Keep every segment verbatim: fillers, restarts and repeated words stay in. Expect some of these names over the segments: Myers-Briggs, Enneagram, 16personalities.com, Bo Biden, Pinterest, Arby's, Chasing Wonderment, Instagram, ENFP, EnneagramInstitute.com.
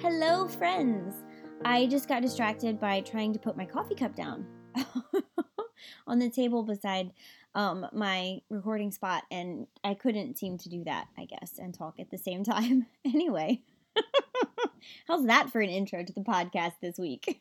Hello, friends. I just got distracted by trying to put my coffee cup down on the table beside um, my recording spot, and I couldn't seem to do that, I guess, and talk at the same time. Anyway, how's that for an intro to the podcast this week?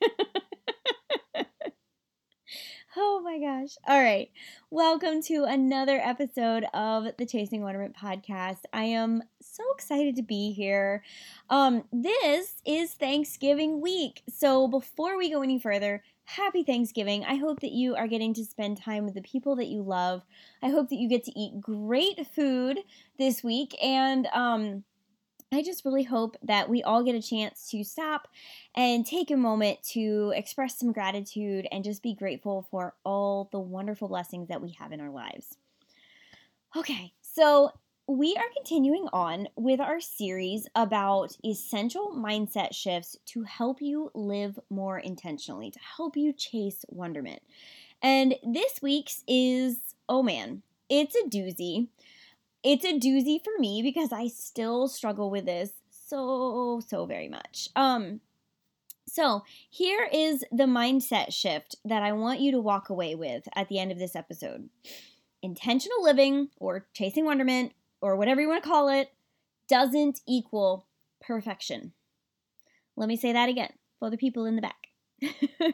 Oh my gosh. All right. Welcome to another episode of the Chasing Wonderment podcast. I am so excited to be here. Um, this is Thanksgiving week. So before we go any further, happy Thanksgiving. I hope that you are getting to spend time with the people that you love. I hope that you get to eat great food this week. And, um, I just really hope that we all get a chance to stop and take a moment to express some gratitude and just be grateful for all the wonderful blessings that we have in our lives. Okay, so we are continuing on with our series about essential mindset shifts to help you live more intentionally, to help you chase wonderment. And this week's is, oh man, it's a doozy. It's a doozy for me because I still struggle with this so, so very much. Um, so here is the mindset shift that I want you to walk away with at the end of this episode. Intentional living, or chasing wonderment, or whatever you want to call it, doesn't equal perfection. Let me say that again for the people in the back.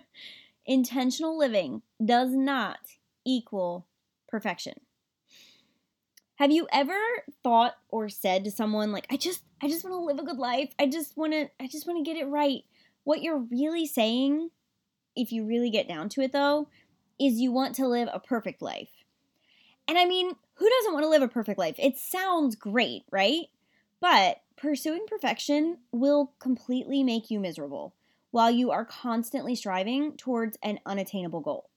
Intentional living does not equal perfection. Have you ever thought or said to someone like, I just I just want to live a good life. I just want to I just want to get it right. What you're really saying, if you really get down to it though, is you want to live a perfect life. And I mean, who doesn't want to live a perfect life? It sounds great, right? But pursuing perfection will completely make you miserable while you are constantly striving towards an unattainable goal.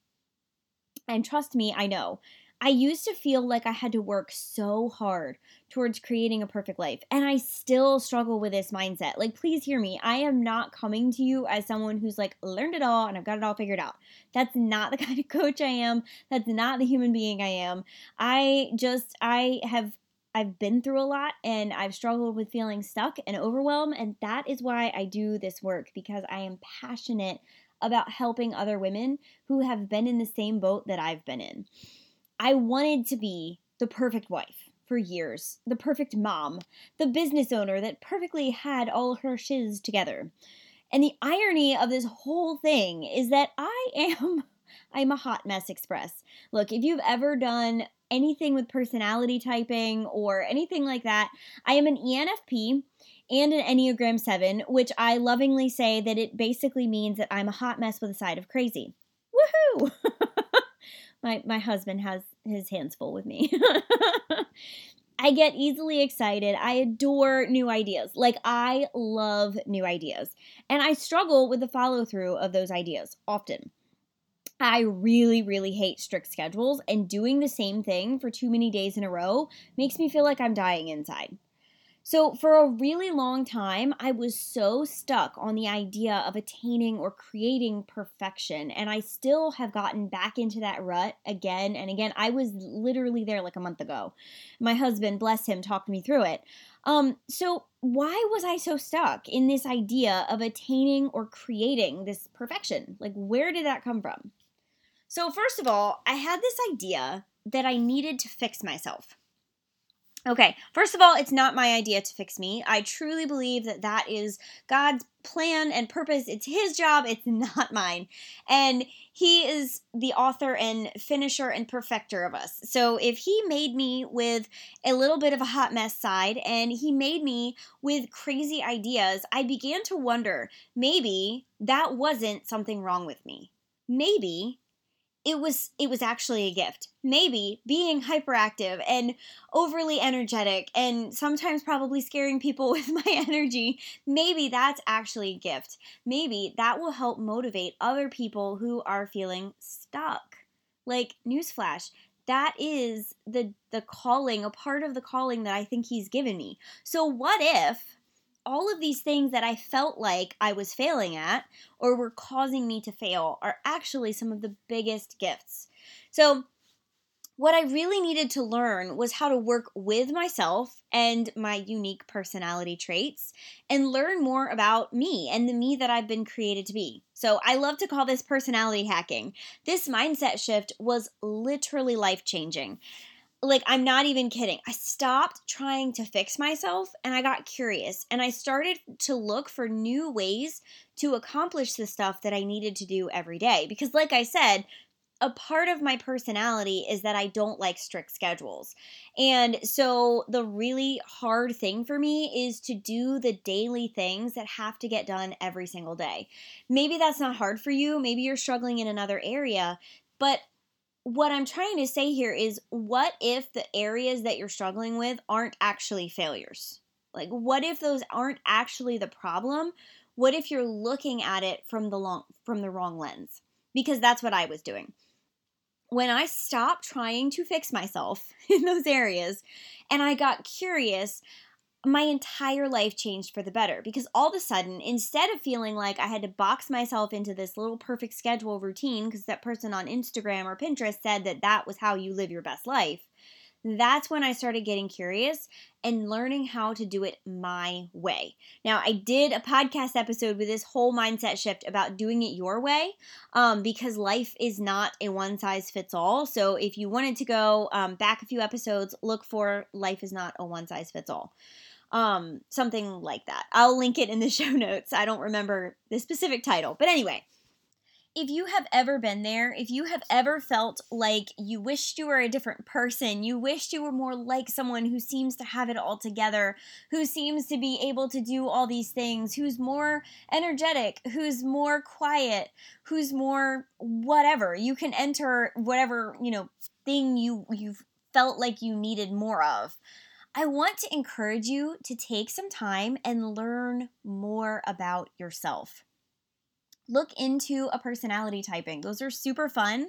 And trust me, I know. I used to feel like I had to work so hard towards creating a perfect life, and I still struggle with this mindset. Like, please hear me. I am not coming to you as someone who's like, learned it all and I've got it all figured out. That's not the kind of coach I am. That's not the human being I am. I just, I have, I've been through a lot, and I've struggled with feeling stuck and overwhelmed, and that is why I do this work, because I am passionate about helping other women who have been in the same boat that I've been in. I wanted to be the perfect wife for years, the perfect mom, the business owner that perfectly had all her shiz together. And the irony of this whole thing is that I am, I'm a hot mess express. Look, if you've ever done anything with personality typing or anything like that, I am an E N F P and an Enneagram seven, which I lovingly say that it basically means that I'm a hot mess with a side of crazy. Woohoo! My my husband has his hands full with me. I get easily excited. I adore new ideas. Like, I love new ideas. And I struggle with the follow-through of those ideas often. I really, really hate strict schedules, and doing the same thing for too many days in a row makes me feel like I'm dying inside. So for a really long time, I was so stuck on the idea of attaining or creating perfection, and I still have gotten back into that rut again and again. I was literally there like a month ago. My husband, bless him, talked me through it. Um, so why was I so stuck in this idea of attaining or creating this perfection? Like, where did that come from? So first of all, I had this idea that I needed to fix myself. Okay, first of all, it's not my idea to fix me. I truly believe that that is God's plan and purpose. It's his job. It's not mine. And he is the author and finisher and perfecter of us. So if he made me with a little bit of a hot mess side, and he made me with crazy ideas, I began to wonder, maybe that wasn't something wrong with me. Maybe It was it was actually a gift. Maybe being hyperactive and overly energetic and sometimes probably scaring people with my energy, maybe that's actually a gift. Maybe that will help motivate other people who are feeling stuck. Like, newsflash, that is the the calling, a part of the calling that I think he's given me. So what if all of these things that I felt like I was failing at or were causing me to fail are actually some of the biggest gifts? So what I really needed to learn was how to work with myself and my unique personality traits and learn more about me and the me that I've been created to be. So I love to call this personality hacking. This mindset shift was literally life-changing. Like, I'm not even kidding. I stopped trying to fix myself and I got curious and I started to look for new ways to accomplish the stuff that I needed to do every day. Because like I said, a part of my personality is that I don't like strict schedules. And so the really hard thing for me is to do the daily things that have to get done every single day. Maybe that's not hard for you. Maybe you're struggling in another area, but what I'm trying to say here is, what if the areas that you're struggling with aren't actually failures? Like, what if those aren't actually the problem? What if you're looking at it from the long, from the wrong lens? Because that's what I was doing. When I stopped trying to fix myself in those areas and I got curious, my entire life changed for the better, because all of a sudden, instead of feeling like I had to box myself into this little perfect schedule routine because that person on Instagram or Pinterest said that that was how you live your best life, that's when I started getting curious and learning how to do it my way. Now, I did a podcast episode with this whole mindset shift about doing it your way, um, because life is not a one-size-fits-all. So if you wanted to go um, back a few episodes, look for Life is Not a One-Size-Fits-All. Um, something like that. I'll link it in the show notes. I don't remember the specific title, but anyway, if you have ever been there, if you have ever felt like you wished you were a different person, you wished you were more like someone who seems to have it all together, who seems to be able to do all these things, who's more energetic, who's more quiet, who's more whatever, you can enter whatever, you know, thing you, you've felt like you needed more of. I want to encourage you to take some time and learn more about yourself. Look into a personality typing. Those are super fun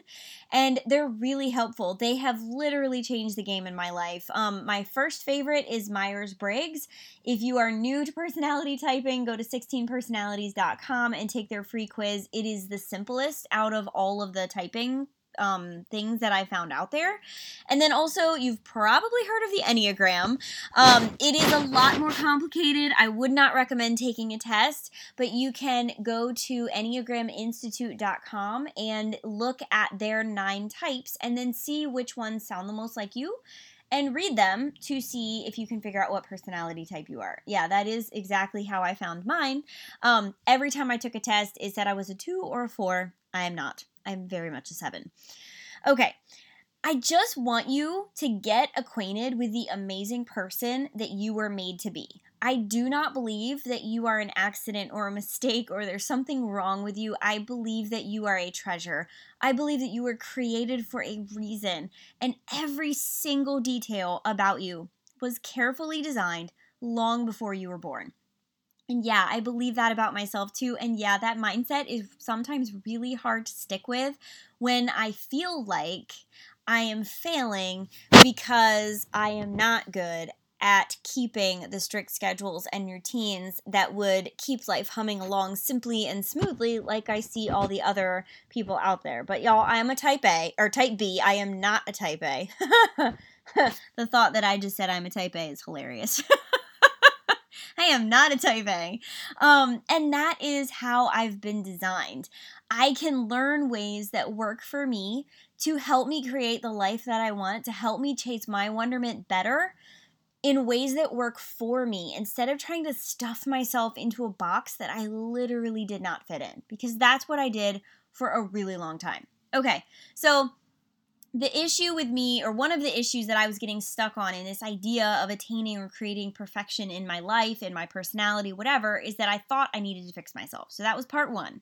and they're really helpful. They have literally changed the game in my life. Um, my first favorite is Myers-Briggs. If you are new to personality typing, go to sixteen personalities dot com and take their free quiz. It is the simplest out of all of the typing um, things that I found out there. And then also, you've probably heard of the Enneagram. Um, it is a lot more complicated. I would not recommend taking a test, but you can go to Enneagram Institute dot com and look at their nine types and then see which ones sound the most like you and read them to see if you can figure out what personality type you are. Yeah, that is exactly how I found mine. Um, every time I took a test, it said I was a two or a four. I am not. I'm very much a seven. Okay, I just want you to get acquainted with the amazing person that you were made to be. I do not believe that you are an accident or a mistake or there's something wrong with you. I believe that you are a treasure. I believe that you were created for a reason, and every single detail about you was carefully designed long before you were born. And yeah, I believe that about myself too. And yeah, that mindset is sometimes really hard to stick with when I feel like I am failing because I am not good at keeping the strict schedules and routines that would keep life humming along simply and smoothly like I see all the other people out there. But y'all, I am a type A, or type B. I am not a type A. The thought that I just said I'm a type A is hilarious. I am not a type A. Um, and that is how I've been designed. I can learn ways that work for me to help me create the life that I want, to help me chase my wonderment better in ways that work for me, instead of trying to stuff myself into a box that I literally did not fit in, because that's what I did for a really long time. Okay, so the issue with me, or one of the issues that I was getting stuck on in this idea of attaining or creating perfection in my life, in my personality, whatever, is that I thought I needed to fix myself. So that was part one.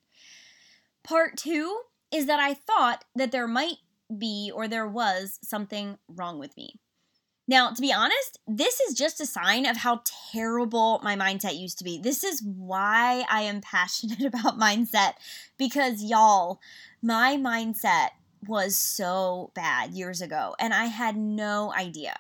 Part two is that I thought that there might be or there was something wrong with me. Now, to be honest, this is just a sign of how terrible my mindset used to be. This is why I am passionate about mindset, because y'all, my mindset was so bad years ago and I had no idea.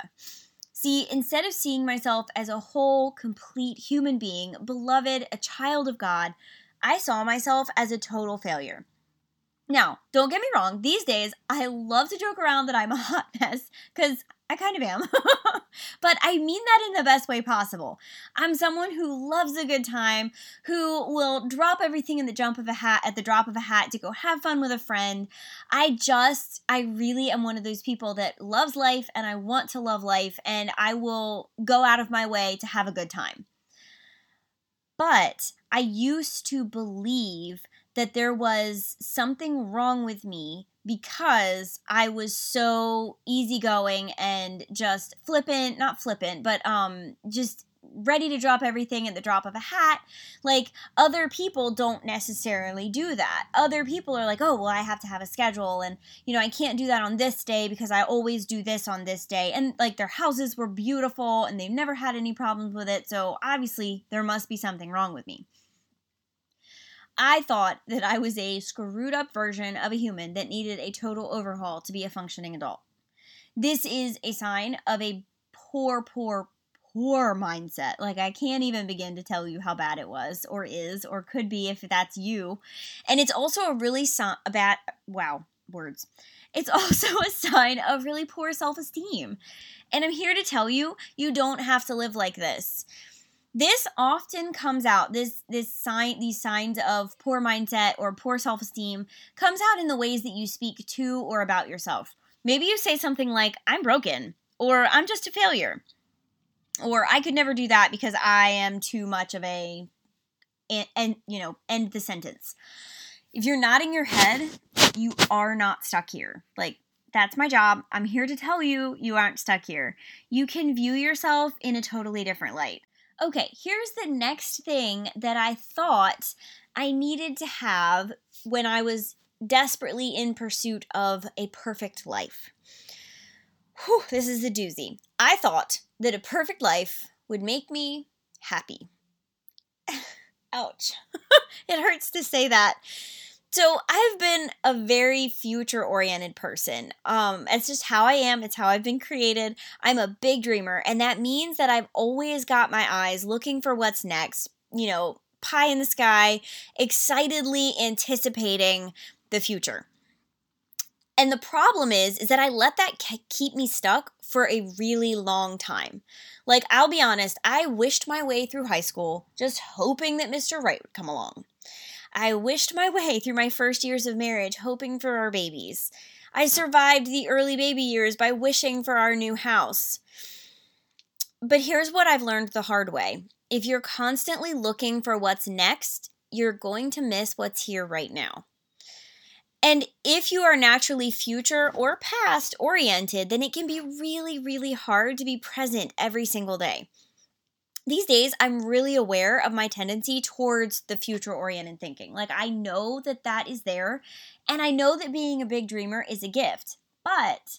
See, instead of seeing myself as a whole, complete human being, beloved, a child of God, I saw myself as a total failure. Now, don't get me wrong, these days I love to joke around that I'm a hot mess, because I kind of am, but I mean that in the best way possible. I'm someone who loves a good time, who will drop everything in the jump of a hat at the drop of a hat to go have fun with a friend. I just, I really am one of those people that loves life, and I want to love life, and I will go out of my way to have a good time. But I used to believe that there was something wrong with me because I was so easygoing and just flippant, not flippant, but um, just ready to drop everything at the drop of a hat. Like, other people don't necessarily do that. Other people are like, oh, well, I have to have a schedule, and, you know, I can't do that on this day because I always do this on this day. And, like, their houses were beautiful and they've never had any problems with it. So obviously there must be something wrong with me. I thought that I was a screwed up version of a human that needed a total overhaul to be a functioning adult. This is a sign of a poor, poor, poor mindset. Like, I can't even begin to tell you how bad it was or is or could be if that's you. And it's also a really so- a bad, wow, words. It's also a sign of really poor self-esteem. And I'm here to tell you, you don't have to live like this. This often comes out, this this sign, these signs of poor mindset or poor self-esteem comes out in the ways that you speak to or about yourself. Maybe you say something like, I'm broken, or I'm just a failure, or I could never do that because I am too much of a, and, and you know, end the sentence. If you're nodding your head, you are not stuck here. Like, that's my job. I'm here to tell you, you aren't stuck here. You can view yourself in a totally different light. Okay, here's the next thing that I thought I needed to have when I was desperately in pursuit of a perfect life. Whew, this is a doozy. I thought that a perfect life would make me happy. Ouch. It hurts to say that. So I've been a very future-oriented person. Um, it's just how I am. It's how I've been created. I'm a big dreamer, and that means that I've always got my eyes looking for what's next, you know, pie in the sky, excitedly anticipating the future. And the problem is, is that I let that keep me stuck for a really long time. Like, I'll be honest, I wished my way through high school just hoping that Mister Right would come along. I wished my way through my first years of marriage hoping for our babies. I survived the early baby years by wishing for our new house. But here's what I've learned the hard way. If you're constantly looking for what's next, you're going to miss what's here right now. And if you are naturally future or past oriented, then it can be really, really hard to be present every single day. These days, I'm really aware of my tendency towards the future-oriented thinking. Like, I know that that is there, and I know that being a big dreamer is a gift, but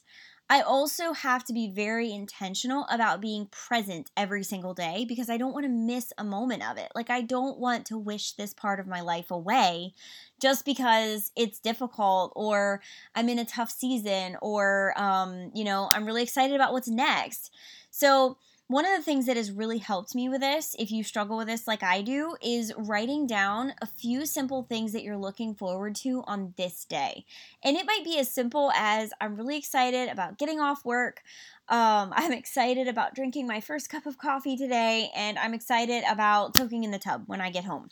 I also have to be very intentional about being present every single day because I don't want to miss a moment of it. Like, I don't want to wish this part of my life away just because it's difficult, or I'm in a tough season, or, um, you know, I'm really excited about what's next. So one of the things that has really helped me with this, if you struggle with this like I do, is writing down a few simple things that you're looking forward to on this day. And it might be as simple as, I'm really excited about getting off work. Um, I'm excited about drinking my first cup of coffee today. And I'm excited about soaking in the tub when I get home.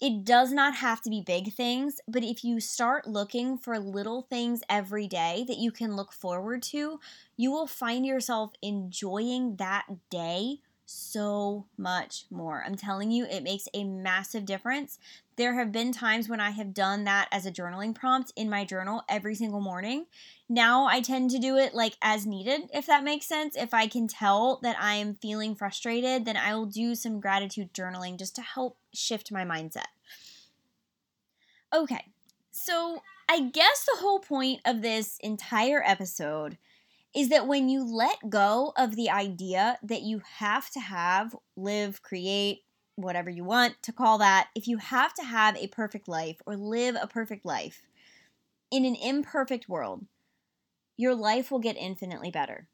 It does not have to be big things, but if you start looking for little things every day that you can look forward to, you will find yourself enjoying that day so much more. I'm telling you, it makes a massive difference. There have been times when I have done that as a journaling prompt in my journal every single morning. Now I tend to do it like as needed, if that makes sense. If I can tell that I am feeling frustrated, then I will do some gratitude journaling just to help shift my mindset. Okay, so I guess the whole point of this entire episode is that when you let go of the idea that you have to have, live, create, whatever you want to call that, if you have to have a perfect life or live a perfect life in an imperfect world, your life will get infinitely better.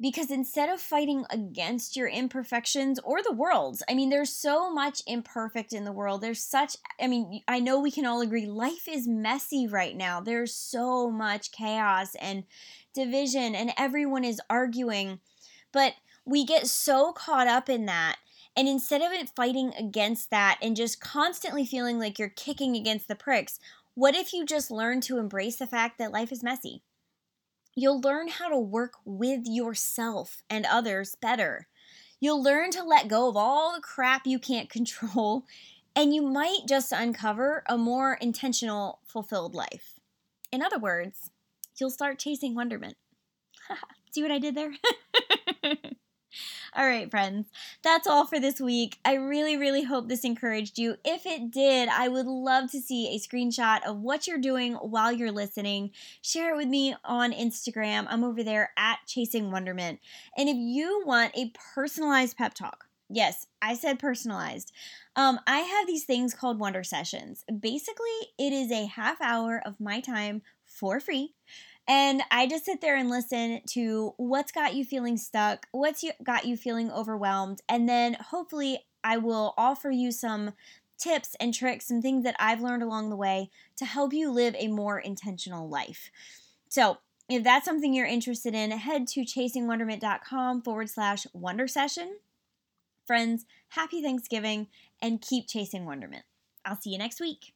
Because instead of fighting against your imperfections or the world's, I mean, there's so much imperfect in the world. There's such, I mean, I know we can all agree life is messy right now. There's so much chaos and division and everyone is arguing, but we get so caught up in that. And instead of it fighting against that and just constantly feeling like you're kicking against the pricks, what if you just learn to embrace the fact that life is messy? You'll learn how to work with yourself and others better. You'll learn to let go of all the crap you can't control, and you might just uncover a more intentional, fulfilled life. In other words, you'll start chasing wonderment. See what I did there? All right, friends, that's all for this week. I really, really hope this encouraged you. If it did, I would love to see a screenshot of what you're doing while you're listening. Share it with me on Instagram. I'm over there at Chasing Wonderment. And if you want a personalized pep talk, yes, I said personalized. Um, I have these things called Wonder Sessions. Basically, it is a half hour of my time for free. And I just sit there and listen to what's got you feeling stuck, what's you, got you feeling overwhelmed, and then hopefully I will offer you some tips and tricks, some things that I've learned along the way to help you live a more intentional life. So if that's something you're interested in, head to chasing wonderment dot com forward slash wonder session. Friends, happy Thanksgiving and keep chasing wonderment. I'll see you next week.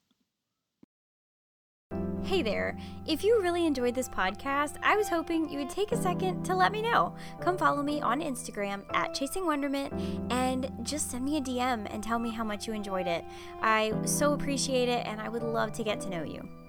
Hey there, if you really enjoyed this podcast, I was hoping you would take a second to let me know. Come follow me on Instagram at Chasing Wonderment and just send me a D M and tell me how much you enjoyed it. I so appreciate it and I would love to get to know you.